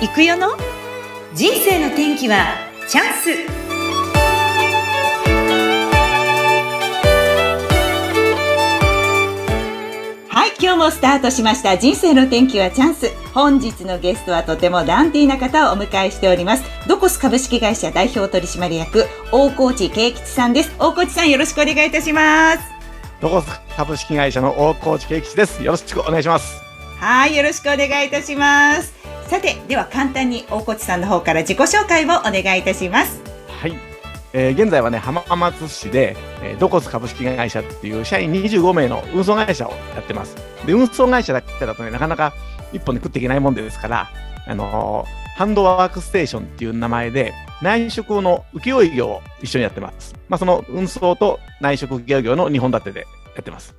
いくよの人生の転機はチャンス。はい、今日もスタートしました人生の転機はチャンス。本日のゲストはとてもダンディーな方をお迎えしております。ドコス株式会社代表取締役大河内恵吉さんです。大河内さん、よろしくお願いいたします。ドコス株式会社の大河内恵吉です。よろしくお願いします。はい、よろしくお願いいたします。さて、では簡単に大河内さんの方から自己紹介をお願いいたします。はい、現在はね、浜松市で、ドコス株式会社っていう社員25名の運送会社をやってます。で、運送会社だけだとね、なかなか一本で食っていけないもんですから、ハンドワークステーションっていう名前で内食の請負業を一緒にやってます。まあ、その運送と内食請負業の2本立てでやってます。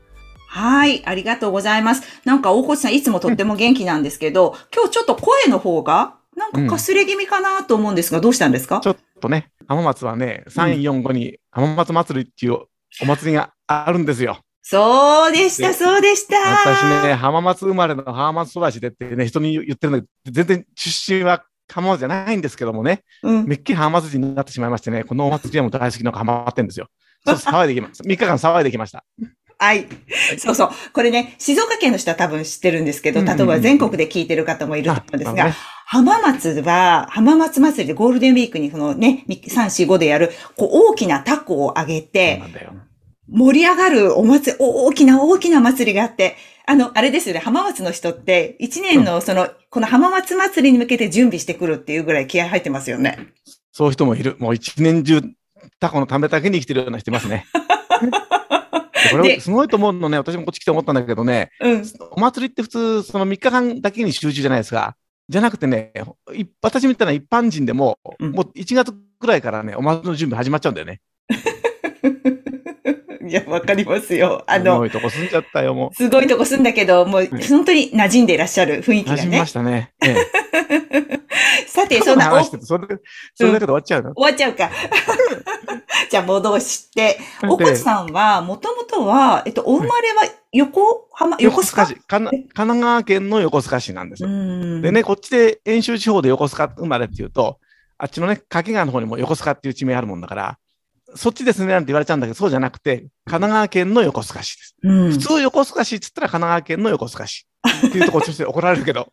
はい、ありがとうございます。なんか大河内さん、いつもとっても元気なんですけど、今日ちょっと声の方がなんかかすれ気味かなと思うんですが、どうしたんですか？ちょっとね、浜松はね、3、4、5に浜松祭りっていうお祭りがあるんですよ。そうでした、そうでした。私ね、浜松生まれの浜松育ちでってね、人に言ってるんだけど、全然出身は浜松じゃないんですけどもね、めっきり浜松人になってしまいましてね、このお祭りはもう大好きのがハマってんですよ。ちょっと騒いできます。3日間騒いできました。はい。そうそう。これね、静岡県の人は多分知ってるんですけど、例えば全国で聞いてる方もいると思うんですが、浜松は、浜松祭りでゴールデンウィークに、そのね、3、4、5でやる、こう、大きなタコをあげて、盛り上がるお祭り、大きな大きな祭りがあって、あれですよね、浜松の人って、1年のその、この浜松祭りに向けて準備してくるっていうぐらい気合入ってますよね。そういう人もいる。もう1年中、タコのためだけに生きてるような人いますね。これすごいと思うのね、私もこっち来て思ったんだけどね、お祭りって普通、その3日間だけに集中じゃないですか。じゃなくてね、私みたいな一般人でも、もう1月くらいからね、お祭りの準備始まっちゃうんだよね。いや、わかりますよ。すごいとこ住んじゃったよ、もう。すごいとこ住んだけど、もう、本当に馴染んでいらっしゃる雰囲気がね。馴染みましたね。ええ、さて、そんな話してて、それだけで終わっちゃうの、終わっちゃうか。じゃあ、戻して、大河内さんは、もともとは、お生まれは横須賀市。神奈川県の横須賀市なんですよ。でね、こっちで、遠州地方で横須賀生まれっていうと、あっちのね、掛川の方にも横須賀っていう地名あるもんだから、そっちですねなんて言われちゃうんだけど、そうじゃなくて、神奈川県の横須賀市です。普通横須賀市って言ったら神奈川県の横須賀市っていうところとして怒られるけど、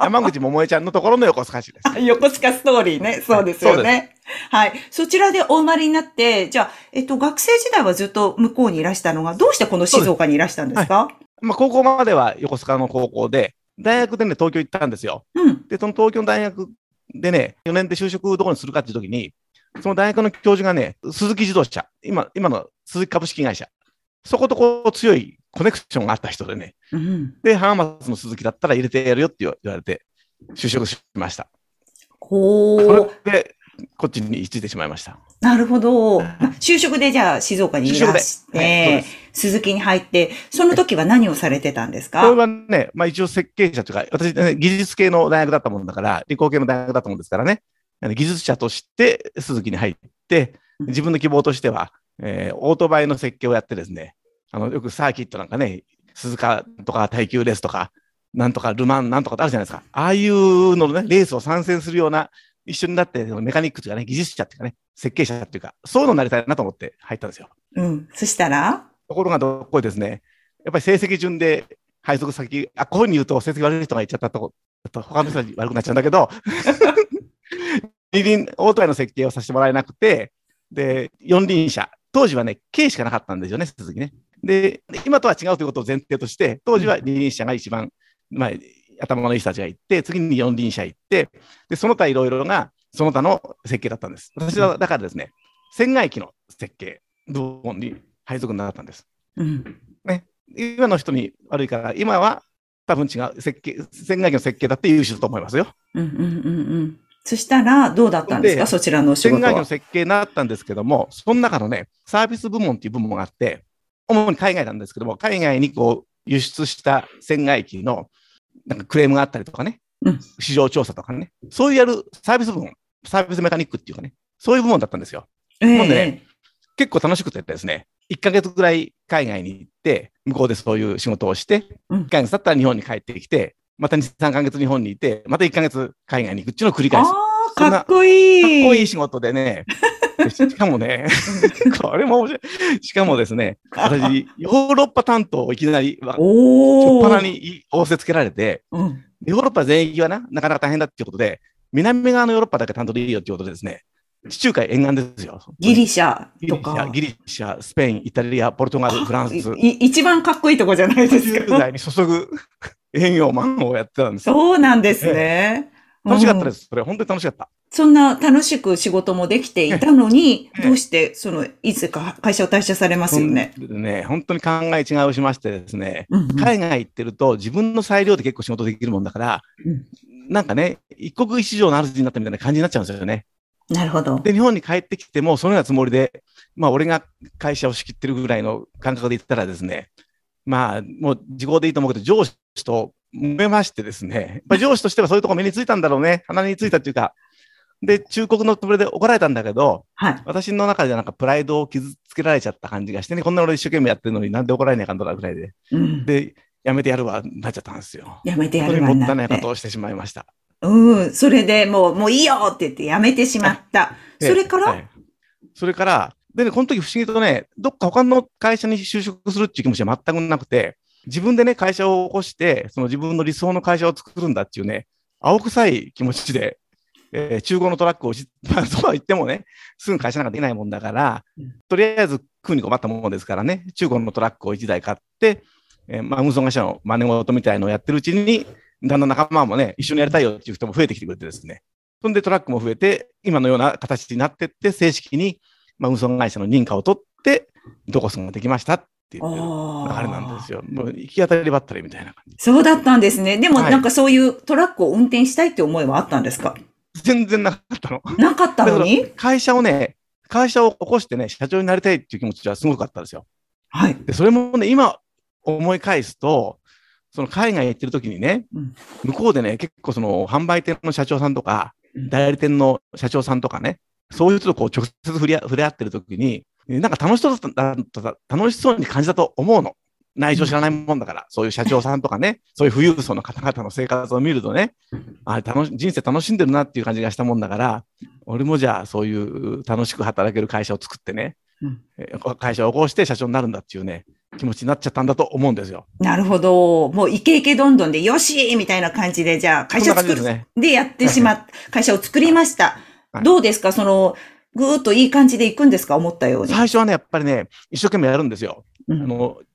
山口百恵ちゃんのところの横須賀市です。横須賀ストーリーね。そうですよね。はい。そちらでお生まれになって、じゃあ、学生時代はずっと向こうにいらしたのが、どうしてこの静岡にいらしたんですか？はい、まあ、高校までは横須賀の高校で、大学でね、東京行ったんですよ。で、その東京の大学でね、4年で就職どこにするかっていう時に、その大学の教授がね、鈴木自動車、今の鈴木株式会社、そことこう強いコネクションがあった人でね、で、浜松の鈴木だったら入れてやるよって言われて、就職しました。これで、こっちに着いてしまいました。なるほど。就職でじゃあ静岡にいらして、はい、鈴木に入って、その時は何をされてたんですか？これはね、まあ一応設計者というか、私、ね、技術系の大学だったもんだから、理工系の大学だったもんですからね。技術者として鈴木に入って、自分の希望としては、オートバイの設計をやってですね、よくサーキットなんかね、鈴鹿とか耐久レースとか、なんとかルマンなんとかってあるじゃないですか。ああいうのね、レースを参戦するような、一緒になってメカニックというかね、技術者っていうかね、設計者っていうか、そういうのになりたいなと思って入ったんですよ。そしたら？ところがどっこいですね、やっぱり成績順で配属先、こういうふうに言うと成績悪い人が言っちゃったと、他の人たち悪くなっちゃうんだけど、二輪、オートバイの設計をさせてもらえなくて、で、四輪車。当時はね、軽しかなかったんですよね、鈴木ね。で、今とは違うということを前提として、当時は二輪車が一番、まあ、頭のいい人たちが行って、次に四輪車行って、で、その他いろいろが、その他の設計だったんです。私は、だからですね、船外機の設計、部門に配属になったんです。ね。今の人に悪いから、今は多分違う、船外機の設計だって優秀だと思いますよ。そしたら、どうだったんですか、そちらのお仕事は。船外機の設計になったんですけども、その中のね、サービス部門っていう部門があって、主に海外なんですけども、海外にこう、輸出した船外機の、なんかクレームがあったりとかね、市場調査とかね、そういうやるサービス部門、サービスメカニックっていうかね、そういう部門だったんですよ。なのでね、結構楽しくてですね、1ヶ月ぐらい海外に行って、向こうでそういう仕事をして、1ヶ月経ったら日本に帰ってきて、また2、3ヶ月日本にいて、また1ヶ月海外に行くっていうのを繰り返す。かっこいい。かっこいい仕事でね。しかもね、これも面白い。しかもですね、私、ヨーロッパ担当をいきなり、おしょっぱなに仰せつけられて、うん、ヨーロッパ全域はな、なかなか大変だっていうことで、南側のヨーロッパだけ担当でいいよっていうことでですね、地中海沿岸ですよ。ギリシャとか。ギリシャ、スペイン、イタリア、ポルトガル、フランス。一番かっこいいとこじゃないですか。10代に注ぐ営業マンをやってたんです。そうなんですね。楽しかったです。それ、本当に楽しかった。そんな楽しく仕事もできていたのに、どうして、いつか会社を退社されますよね。ね、本当に考え違いをしましてですね、うんうん、海外行ってると自分の裁量で結構仕事できるもんだから、うん、なんかね、一国一城の主になったみたいな感じになっちゃうんですよね。なるほど。で、日本に帰ってきても、そのようなつもりで、まあ、俺が会社を仕切ってるぐらいの感覚で言ったらですね、まあ、もう時効でいいと思うけど、上司と揉めましてですね、まあ、上司としてはそういうとこ目についたんだろうね、鼻についたっていうか、で、忠告のつもりで怒られたんだけど、はい、私の中ではなんかプライドを傷つけられちゃった感じがしてね、こんな俺一生懸命やってるのになんで怒られないかんだぐらいで、うん、で、やめてやるわ、なっちゃったんですよ。やめてやるわ。本当にもったいないことをしてしまいました。うん、それでもういいよって言ってやめてしまった。それから、はい、それから、でね、この時不思議とね、どっか他の会社に就職するっていう気持ちは全くなくて、自分でね、会社を起こして、その自分の理想の会社を作るんだっていうね、青臭い気持ちで、中古のトラックをそうは言ってもね、すぐ会社なんかできないもんだから、とりあえず食うに困ったものですからね、中古のトラックを1台買って、まあ、運送会社の真似事みたいのをやってるうちに、だんだん仲間もね、一緒にやりたいよっていう人も増えてきてくれてですね。そんでトラックも増えて、今のような形になってって、正式に、まあ、運送会社の認可を取って、ドコソンができましたっていう流れなんですよ。もう行き当たりばったりみたいな感じ。そうだったんですね。でもなんかそういうトラックを運転したいって思いはあったんですか？全然なかったの。なかったのに？会社を起こしてね、社長になりたいっていう気持ちはすごかったですよ。はい。で、それもね、今思い返すと、その海外行ってる時にね、向こうでね、結構その販売店の社長さんとか、代理店の社長さんとかね、そういう人とこう直接触れ合ってる時に、なんか楽しそうに感じたと思うの。内情知らないもんだから、そういう社長さんとかね、そういう富裕層の方々の生活を見るとね、あ、人生楽しんでるなっていう感じがしたもんだから、俺もじゃあそういう楽しく働ける会社を作ってね、会社を起こして社長になるんだっていうね、気持ちになっちゃったんだと思うんですよ。なるほど。もうイケイケどんどんで、よしみたいな感じで、じゃあ会社作る でやってしまった、はい、会社を作りました。はい、どうですか？ぐーっといい感じで行くんですか？思ったように。最初はね、やっぱりね、一生懸命やるんですよ。うん、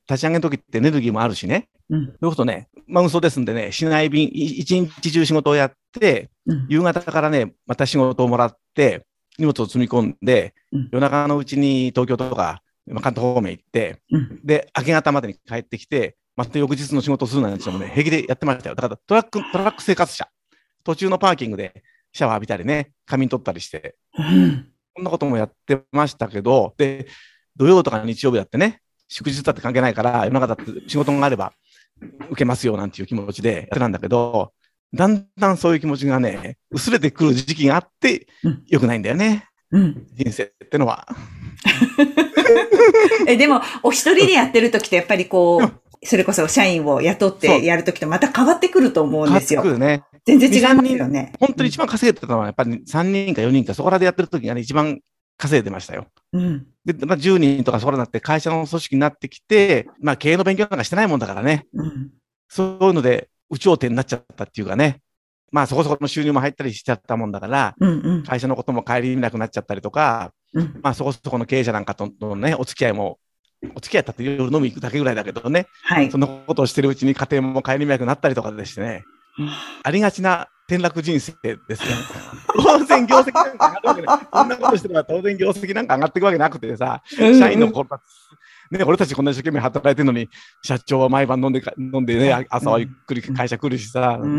立ち上げの時ってエネルギーもあるしね。うん、そういうことね、まあ運送ですんでね、市内便、一日中仕事をやって、うん、夕方からね、また仕事をもらって、荷物を積み込んで、うん、夜中のうちに東京とか、関東方面行って、うん、で、明け方までに帰ってきて、また翌日の仕事をするなんてもね、平気でやってましたよ。だからトラック生活者、途中のパーキングでシャワー浴びたりね、仮眠取ったりして、うん、こんなこともやってましたけど、で、土曜とか日曜日だってね、祝日だって関係ないから、夜中だって仕事があれば受けますよなんていう気持ちでやってたんだけど、だんだんそういう気持ちがね、薄れてくる時期があって、うん、良くないんだよね。うん、人生ってのは。でも、お一人でやってる時ってやっぱりこう、それこそ社員を雇ってやる時とまた変わってくると思うんですよ。変わってくるね。全然違いますよね。本当に一番稼げてたのはやっぱり3人か4人かそこらでやってる時がね、一番稼いでましたよ。うん、で、まあ、10人とかそこらになって会社の組織になってきて、まあ経営の勉強なんかしてないもんだからね。うん、そういうので、有頂天になっちゃったっていうかね。まあそこそこの収入も入ったりしちゃったもんだから、うんうん、会社のことも顧みなくなっちゃったりとか、うん、まあそこそこの経営者なんかとのね、お付き合いだって夜飲み行くだけぐらいだけどね、はい、そのことをしてるうちに家庭も顧みなくなったりとかでしてね、うん、ありがちな転落人生ですね。当然業績なんか上がるわけない。こんなことしてれば当然業績なんか上がっていくわけなくてさ、社員の頃だってね、俺たちこんな一生懸命働いてるのに、社長は毎晩飲んでね、朝はゆっくり会社来るしさ。うんう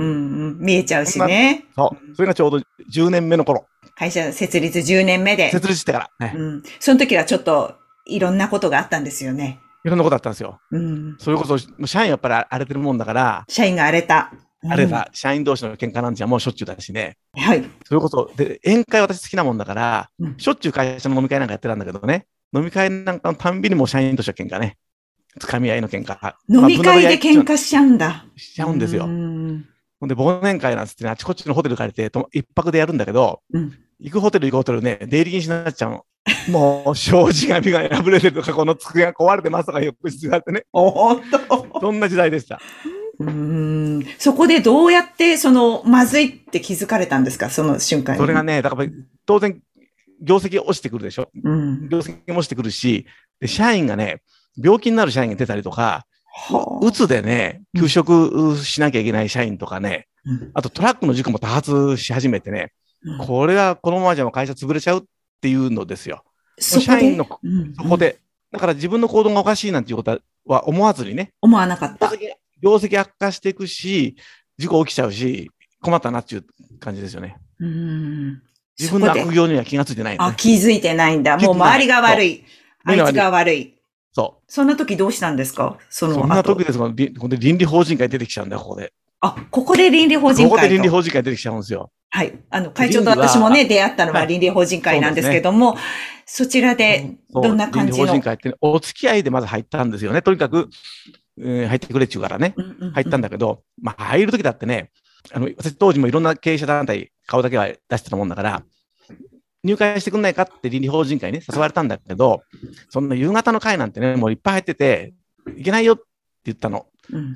ん、見えちゃうしね。そう。それがちょうど10年目の頃。会社設立10年目で。設立してから。ね、うん。その時はちょっと、いろんなことがあったんですよね。いろんなことあったんですよ。うん。それこそ、社員やっぱり荒れてるもんだから。社員が荒れた。うん、荒れた。社員同士の喧嘩なんてもうしょっちゅうだしね。はい。それこそ、で、宴会私好きなもんだから、うん、しょっちゅう会社の飲み会なんかやってたんだけどね。飲み会なんかのたんびにもう社員としては喧嘩ね。つかみ合いの喧嘩。飲み会で喧嘩しちゃうんだ。しちゃうんですよ。ほんで忘年会なんつってね、あちこちのホテル借りて一泊でやるんだけど、うん、行くホテルね、出入り禁止になっちゃうの。もう障子紙が破れてるとか、この机が壊れてますとか翌日だってね。おっと。そんな時代でした。そこでどうやってまずいって気づかれたんですか、その瞬間に。それがね、だから当然業績落ちてくるでしょ、うん、業績も落ちてくるし、で社員がね、病気になる社員が出たりとか、うつでね、休職しなきゃいけない社員とかね、うん、あとトラックの事故も多発し始めてね、うん、これはこのままじゃ会社潰れちゃうっていうのですよ。社員の、うん、そこで、だから自分の行動がおかしいなんていうことは思わずにね。思わなかった。業績悪化していくし、事故起きちゃうし、困ったなっていう感じですよね。自分の悪行には気がついてない、ね。あ、気づいてないんだ。もう周りが悪い。あいつが悪い。そう。そんな時どうしたんですか？そんな時です。この倫理法人会出てきちゃうんだよ、ここで。あ、ここで倫理法人会。ここで倫理法人会出てきちゃうんですよ。はい。会長と私もね、出会ったのは倫理法人会なんですけども、はい、そちらでどんな感じの。倫理法人会って、ね、お付き合いでまず入ったんですよね。とにかく、入ってくれっちゅうからね、入ったんだけど、まあ、入るときだってね、私当時もいろんな経営者団体、顔だけは出してたもんだから、入会してくんないかって倫理法人会に、ね、誘われたんだけど、そんな夕方の会なんてね、もういっぱい入ってて、いけないよって言ったの。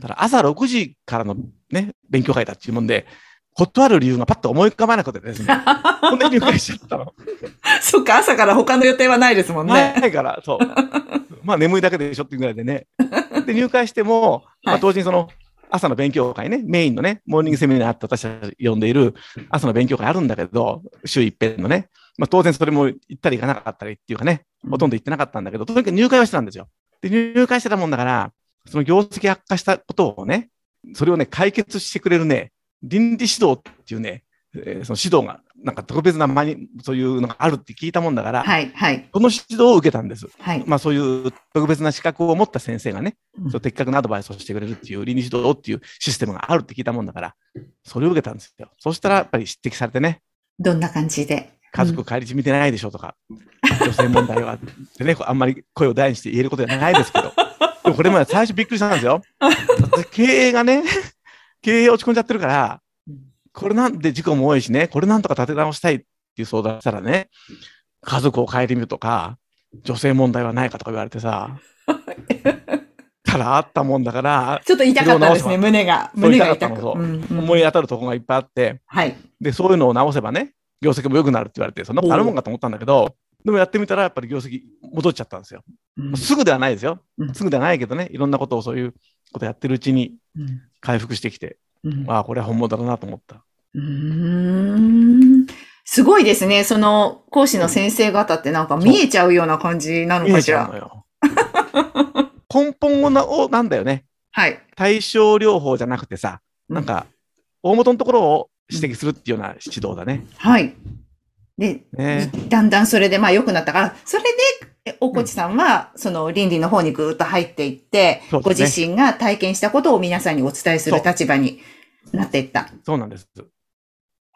ただ朝6時からのね、勉強会だっていうもんで、断る理由がパッと思い浮かばなくてですね。ほんで入会しちゃったの。そっか、朝から他の予定はないですもんね。ないから、そう。まあ眠いだけでしょっていうぐらいでね。で、入会しても、まあ、当時朝の勉強会ね、メインのね、モーニングセミナーって私たち呼んでいる朝の勉強会あるんだけど、週一遍のね。まあ当然それも行ったり行かなかったりっていうかね、ほとんど行ってなかったんだけど、とにかく入会はしてたんですよ。で、入会してたもんだから、その業績悪化したことをね、それをね、解決してくれるね、倫理指導っていうね、その指導が、なんか特別な前に、そういうのがあるって聞いたもんだから、はいはい、その指導を受けたんです。はい、まあそういう特別な資格を持った先生がね、そう的確なアドバイスをしてくれるっていう、倫理指導っていうシステムがあるって聞いたもんだから、それを受けたんですよ。そしたらやっぱり指摘されてね。どんな感じで家族帰り道見てないでしょとか、女性問題は、ね、あんまり声を大にして言えることじゃないですけど、でもこれも最初びっくりしたんですよ。経営がね、経営落ち込んじゃってるから、これなんで事故も多いしね、これなんとか立て直したいっていう相談したらね、家族を顧みるとか、女性問題はないかとか言われてさ、たらあったもんだから、ちょっと痛かったですね、胸が痛かった。思い当たるところがいっぱいあって、はい、で、そういうのを直せばね、業績も良くなるって言われて、そんなことあるもんかと思ったんだけど、でもやってみたらやっぱり業績戻っちゃったんですよ。すぐではないですよ。すぐではないけどね、いろんなことをそういうことやってるうちに回復してきて、ああ、これは本物だなと思った。すごいですね。その講師の先生方ってなんか見えちゃうような感じなのかしら。見えちゃうのよ。根本をなんだよね。はい。対症療法じゃなくてさ、なんか大元のところを指摘するっていうような指導だね。はい。で、だんだんそれでまあ良くなったから、それで大河内さんはその倫理の方にぐーっと入っていって、ね、ご自身が体験したことを皆さんにお伝えする立場になっていった。そうなんです。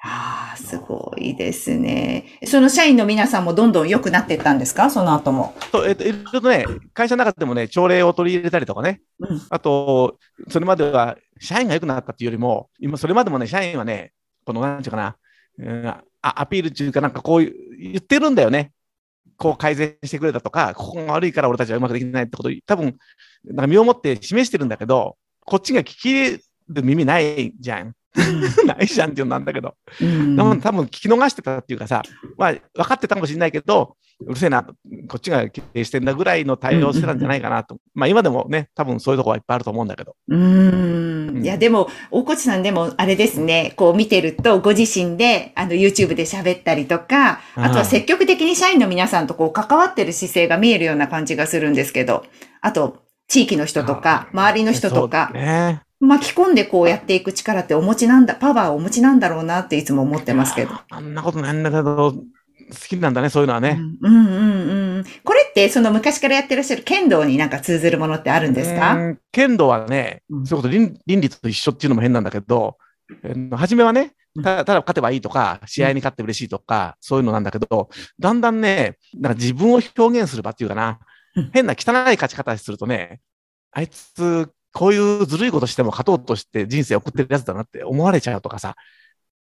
ああ、すごいですね。その社員の皆さんもどんどん良くなっていったんですか、その後も。いろいろとね、会社の中でもね、朝礼を取り入れたりとかね。あと、それまでは社員が良くなったっていうよりも、今それまでもね、社員はね、このなんていうかな、アピールっていうかなんかこう言ってるんだよね。こう改善してくれたとか、ここが悪いから俺たちはうまくできないってことを多分、なんか身をもって示してるんだけど、こっちが聞き入れる耳ないじゃん。ないじゃんっていうのなんだけど、多分聞き逃してたっていうかさ、まあ、分かってたかもしれないけど、うるせえな、こっちが経営してんだぐらいの対応してたんじゃないかなと、まあ今でもね、多分そういうとこはいっぱいあると思うんだけど。いや、でも、大河内さんでもあれですね、こう見てると、ご自身でYouTube で喋ったりとか、あとは積極的に社員の皆さんとこう関わってる姿勢が見えるような感じがするんですけど、あと、地域の人とか、周りの人とか。巻き込んでこうやっていく力ってお持ちなんだ、パワーをお持ちなんだろうなっていつも思ってますけど。あんなことないんだけど、好きなんだね、そういうのはね。これって、昔からやってらっしゃる剣道になんか通ずるものってあるんですか？剣道はね、そういうこと倫理と一緒っていうのも変なんだけど、初めはね、ただ勝てばいいとか、試合に勝って嬉しいとか、そういうのなんだけど、だんだんね、なんか自分を表現する場っていうかな、変な汚い勝ち方するとね、あいつ、こういうずるいことしても勝とうとして人生送ってるやつだなって思われちゃうとかさ、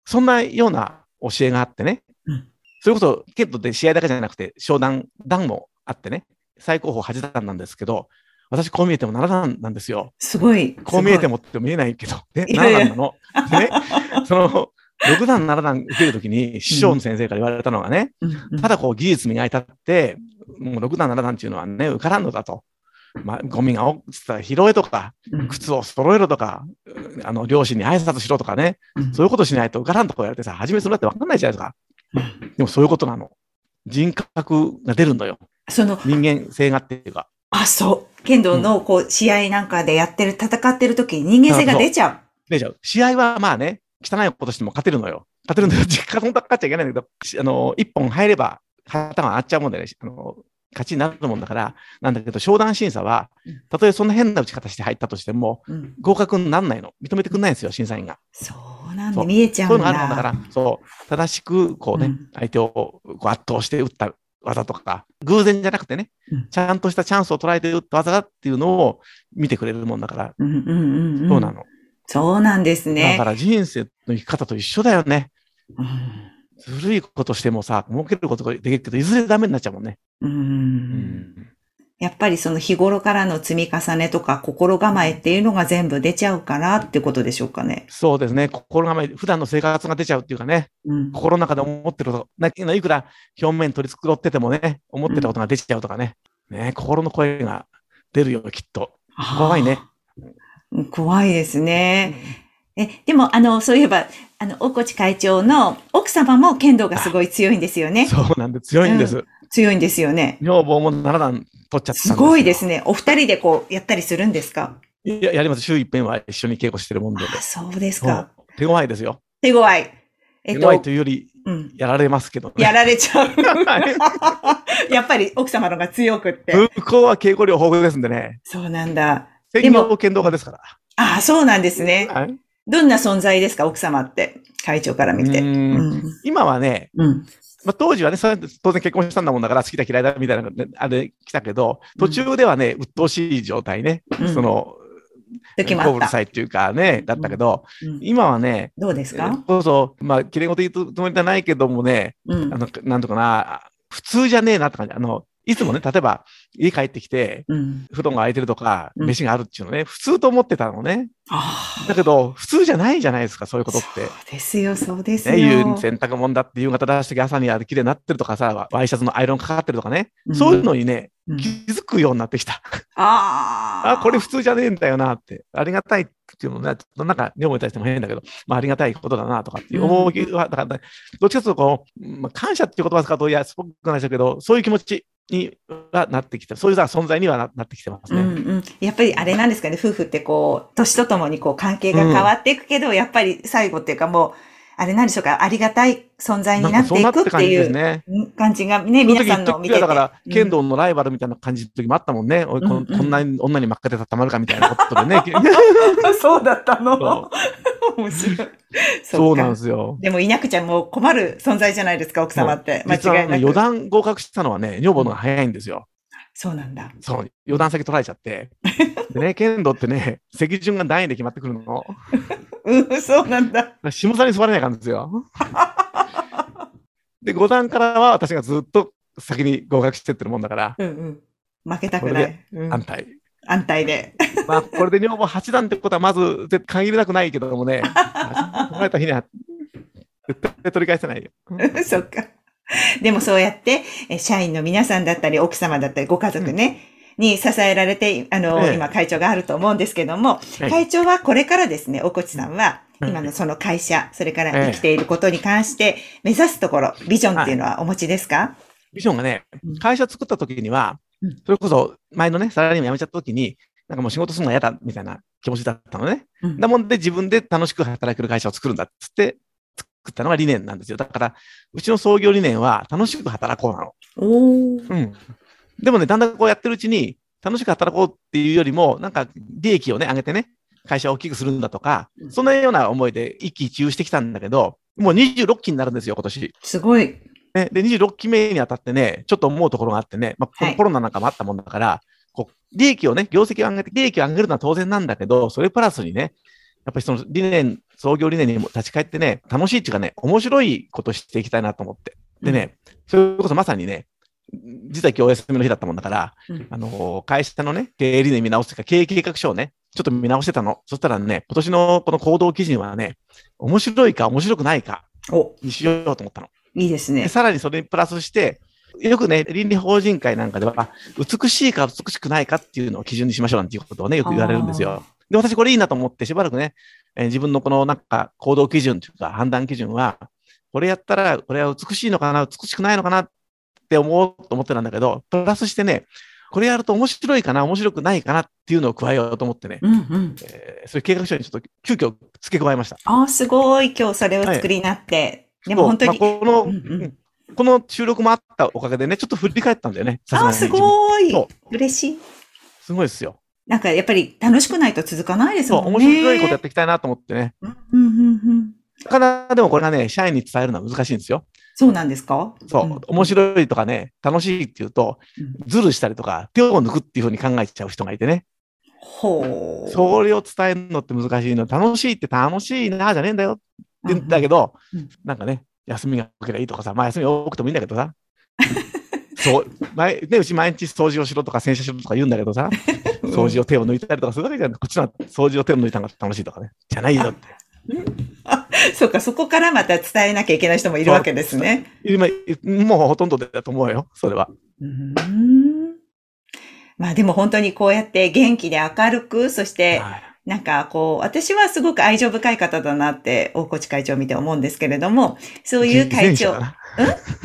そんなような教えがあってね、うん、それこそケットって試合だけじゃなくて昇段段もあってね、最高峰8段なんですけど、私こう見えても7段なんですよ。すごい。こう見えてもって見えないけど、ね、7段なの。でね、その6段7段受けるときに師匠の先生から言われたのがね、うん、ただこう技術磨いたって、もう6段7段っていうのはね、受からんのだと。まあ、ゴミが落ちたら拾えとか、靴を揃えろとか、両親に挨拶しろとかね、そういうことしないと受からんとかやってさ、初めそれだって分かんないじゃないですか。でもそういうことなの。人格が出るんだよ。その人間性がっていうか。あ、そう。剣道のこう試合なんかでやってる、戦ってる時に人間性が出ちゃう。出ちゃう。試合はまあね、汚いことしても勝てるのよ。勝てるんだよ。本当は勝っちゃいけないんだけど、一本入れば旗が上がっちゃうもんだよね。勝ちになるもんだから、なんだけど、昇段審査は、たとえそんな変な打ち方して入ったとしても、うん、合格にならないの。認めてくれないんですよ、審査員が。そうなんだ、見えちゃうんだ。そういうのがあるもんだから、そう、正しく、こうね、うん、相手をこう圧倒して打った技とか、偶然じゃなくてね、うん、ちゃんとしたチャンスを捉えて打った技だっていうのを見てくれるもんだから、うんうんうんうん、そうなの。そうなんですね。だから人生の生き方と一緒だよね。うん、ずるいことしてもさ、儲けることができるけど、いずれダメになっちゃうもんね。やっぱりその日頃からの積み重ねとか心構えっていうのが全部出ちゃうからってことでしょうかね。そうですね。心構え、普段の生活が出ちゃうっていうかね、うん、心の中で思ってること、いくら表面取り繕っててもね、思ってたことが出ちゃうとかね。うん、ね、心の声が出るよ、きっと。怖いね。怖いですね。でも、そういえば、大越会長の奥様も剣道がすごい強いんですよね。そうなんです。強いんです。うん、強いんですよね。女房も7段取っちゃったんですよ。すごいですね。お二人でこう、やったりするんですか？いや、やります。週一遍は一緒に稽古してるもんで。あ、そうですか。手強いですよ。手強い。手強いというより、うん、やられますけどね。やられちゃう。やっぱり奥様のが強くって。向こうは稽古量豊富ですんでね。そうなんだ。専業剣道家ですから。あ、そうなんですね。はい、どんな存在ですか、奥様って、会長から見て。うん、今はね、うん、まあ、当時はね、当然結婚したんだもんだから好きだ嫌いだみたいなので、あれ来たけど、途中ではね、鬱陶しい状態ね、うん、その、こぶるさいっていうかね、だったけど、うんうん、今はね、どうですか？そうそう、まあ、綺麗事言うつもりじゃないけどもね、うん、なんとかな、普通じゃねえなって感じ。いつもね、例えば、家帰ってきて、うん、布団が空いてるとか、うん、飯があるっていうのね、普通と思ってたのね。だけど、普通じゃないじゃないですか、そういうことって。そうですよ、そうですよ。ね、洗濯物だって夕方出してき朝には綺麗になってるとかさ、ワイシャツのアイロンかかってるとかね、うん、そういうのにね、気づくようになってきた。うん、あ、これ普通じゃねえんだよなって、ありがたいっていうのね、ちょっとなんか女房に対しても変だけど、まあありがたいことだなとかっていう思いは、だから、ね、どっちかというとこう、まあ、感謝っていう言葉使うと、いや、すごくないでしょうけど、そういう気持ちにはなってきた。そういう存在には なってきてますね。うんうん。やっぱりあれなんですかね。夫婦ってこう、年とともにこう関係が変わっていくけど、うん、やっぱり最後っていうかもう、あれなんでしょうか、ありがたい存在になっていくっていう感じがね、皆さんの見てて。だから、剣道のライバルみたいな感じの時もあったもんね。うん、こんな女に真っ赤でたまるかみたいなことでね。そうだったの。面白い。そうなんですよ。でもいなくちゃもう困る存在じゃないですか、奥様って。間違いなく。四段合格したのはね、女房の方が早いんですよ。そうなんだ。そう、四段先取られちゃって。でね、剣道ってね、席順が段位で決まってくるの。うん、そうなんだ。下座に座れない感じですよ。で、5段からは私がずっと先に合格してってるもんだから。うんうん。負けたくない。安泰。安泰で。まあ、これで女房8段ってことはまず限りなくないけどもね。取られた日には絶対取り返せないよ。そっか。でもそうやって、社員の皆さんだったり、奥様だったり、ご家族ね、うん、に支えられて、今会長があると思うんですけども、会長はこれからですね、大越さんは、今のその会社、それから生きていることに関して、目指すところ、ビジョンっていうのはお持ちですか？ビジョンがね、会社作った時には、それこそ前のね、サラリーマン辞めちゃった時に、なんかもう仕事するの嫌だ、みたいな気持ちだったのね。うん、だもんで自分で楽しく働ける会社を作るんだっつって、作ったのが理念なんですよ。だからうちの創業理念は楽しく働こうなの。うん、でもね、だんだんこうやってるうちに楽しく働こうっていうよりもなんか利益をね上げてね会社を大きくするんだとか、そんなような思いで一喜一憂してきたんだけど、もう26期になるんですよ今年。すごい。で26期目にあたってねちょっと思うところがあってね、まあ、コロナなんかもあったもんだから、はい、こう利益をね、業績を上げて、利益を上げるのは当然なんだけど、それプラスにね、やっぱりその理念、創業理念にも立ち返ってね、楽しいっていうかね、面白いことしていきたいなと思って。でね、それこそまさにね、実は今日お休みの日だったもんだから、会社のね、経営理念見直すというか、経営計画書をね、ちょっと見直してたの。そしたらね、今年のこの行動基準はね、面白いか面白くないかにしようと思ったの。いいですね。でさらにそれにプラスして、よくね、倫理法人会なんかでは、美しいか美しくないかっていうのを基準にしましょうなんていうことをね、よく言われるんですよ。で、私これいいなと思って、しばらくね、自分のこのなんか行動基準というか判断基準は、これやったら、これは美しいのかな、美しくないのかなって思うと思ってたんだけど、プラスしてね、これやると面白いかな、面白くないかなっていうのを加えようと思ってね、そういう計画書にちょっと急遽付け加えました。ああ、すごい、今日それを作りになって、でも本当に。まあ、この収録もあったおかげでね、ちょっと振り返ったんだよね。ああ、すごい。嬉しい。すごいですよ。なんかやっぱり楽しくないと続かないですもんね。そう、面白いことやっていきたいなと思ってね。なかなかでもこれがね、社員に伝えるのは難しいんですよ。そうなんですか？そう、面白いとかね、楽しいっていうと、ズルしたりとか、手を抜くっていうふうに考えちゃう人がいてね。ほう。それを伝えるのって難しいの。楽しいって楽しいな、じゃねえんだよって言ったけど、なんかね、休みが多ければいいとかさ、まあ休み多くてもいいんだけどさ。そう、うち毎日掃除をしろとか洗車しろとか言うんだけどさ、掃除を手を抜いたりとかするわけじゃん。こっちの掃除を手を抜いたのが楽しいとかね。じゃないよって。そうか、そこからまた伝えなきゃいけない人もいるわけですね。今、もうほとんどだと思うよ、それは。まあでも本当にこうやって元気で明るく、そして、なんかこう、私はすごく愛情深い方だなって、大河内会長を見て思うんですけれども、そういう会長。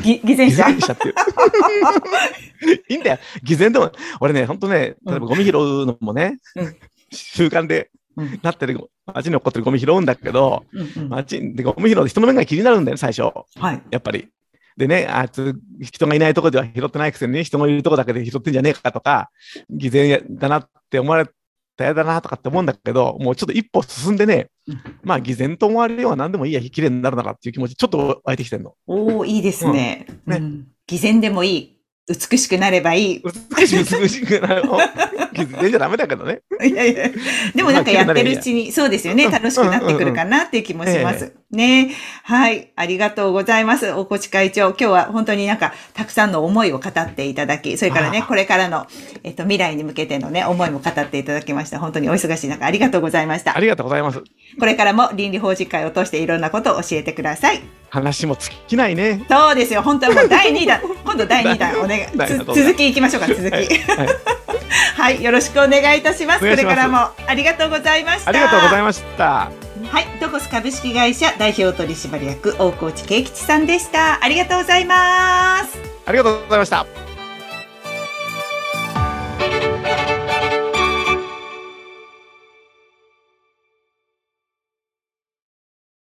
偽善者っていう。いいんだよ。偽善でも、俺ね、ほんとね、例えばゴミ拾うのもね、習慣で。なってる、街に起こってるゴミ拾うんだけど、街でゴミ拾う人の目が気になるんだよね、最初。やっぱり。でね、あいつ、人がいないとこでは拾ってないくせにね、人がいるとこだけで拾ってんじゃねえかとか、偽善だなって思われたら嫌だなとかって思うんだけど、もうちょっと一歩進んでね、まあ偽善と思われるようは何でもいいや、綺麗になるならっていう気持ち、ちょっと湧いてきてるの。おー、いいですね。偽善でもいい。美しくなればいい。美しくなれば全然ダメだけどね。いやいや。でもなんかやってるうちに、そうですよね。楽しくなってくるかなっていう気もします。ね。はい。ありがとうございます。大河内会長。今日は本当になんか、たくさんの思いを語っていただき、それからね、これからの、未来に向けてのね、思いも語っていただきました。本当にお忙しい中、ありがとうございました。ありがとうございます。これからも倫理法人会を通していろんなことを教えてください。話も尽きないね。そうですよ。本当はもう第2弾。今度第2弾お願い。続きいきましょうか。続きはい、よろしくお願いいたします。これからもありがとうございました。ありがとうございました。はい、ドコス株式会社代表取締役大河内恵吉さんでした。ありがとうございます。ありがとうございました。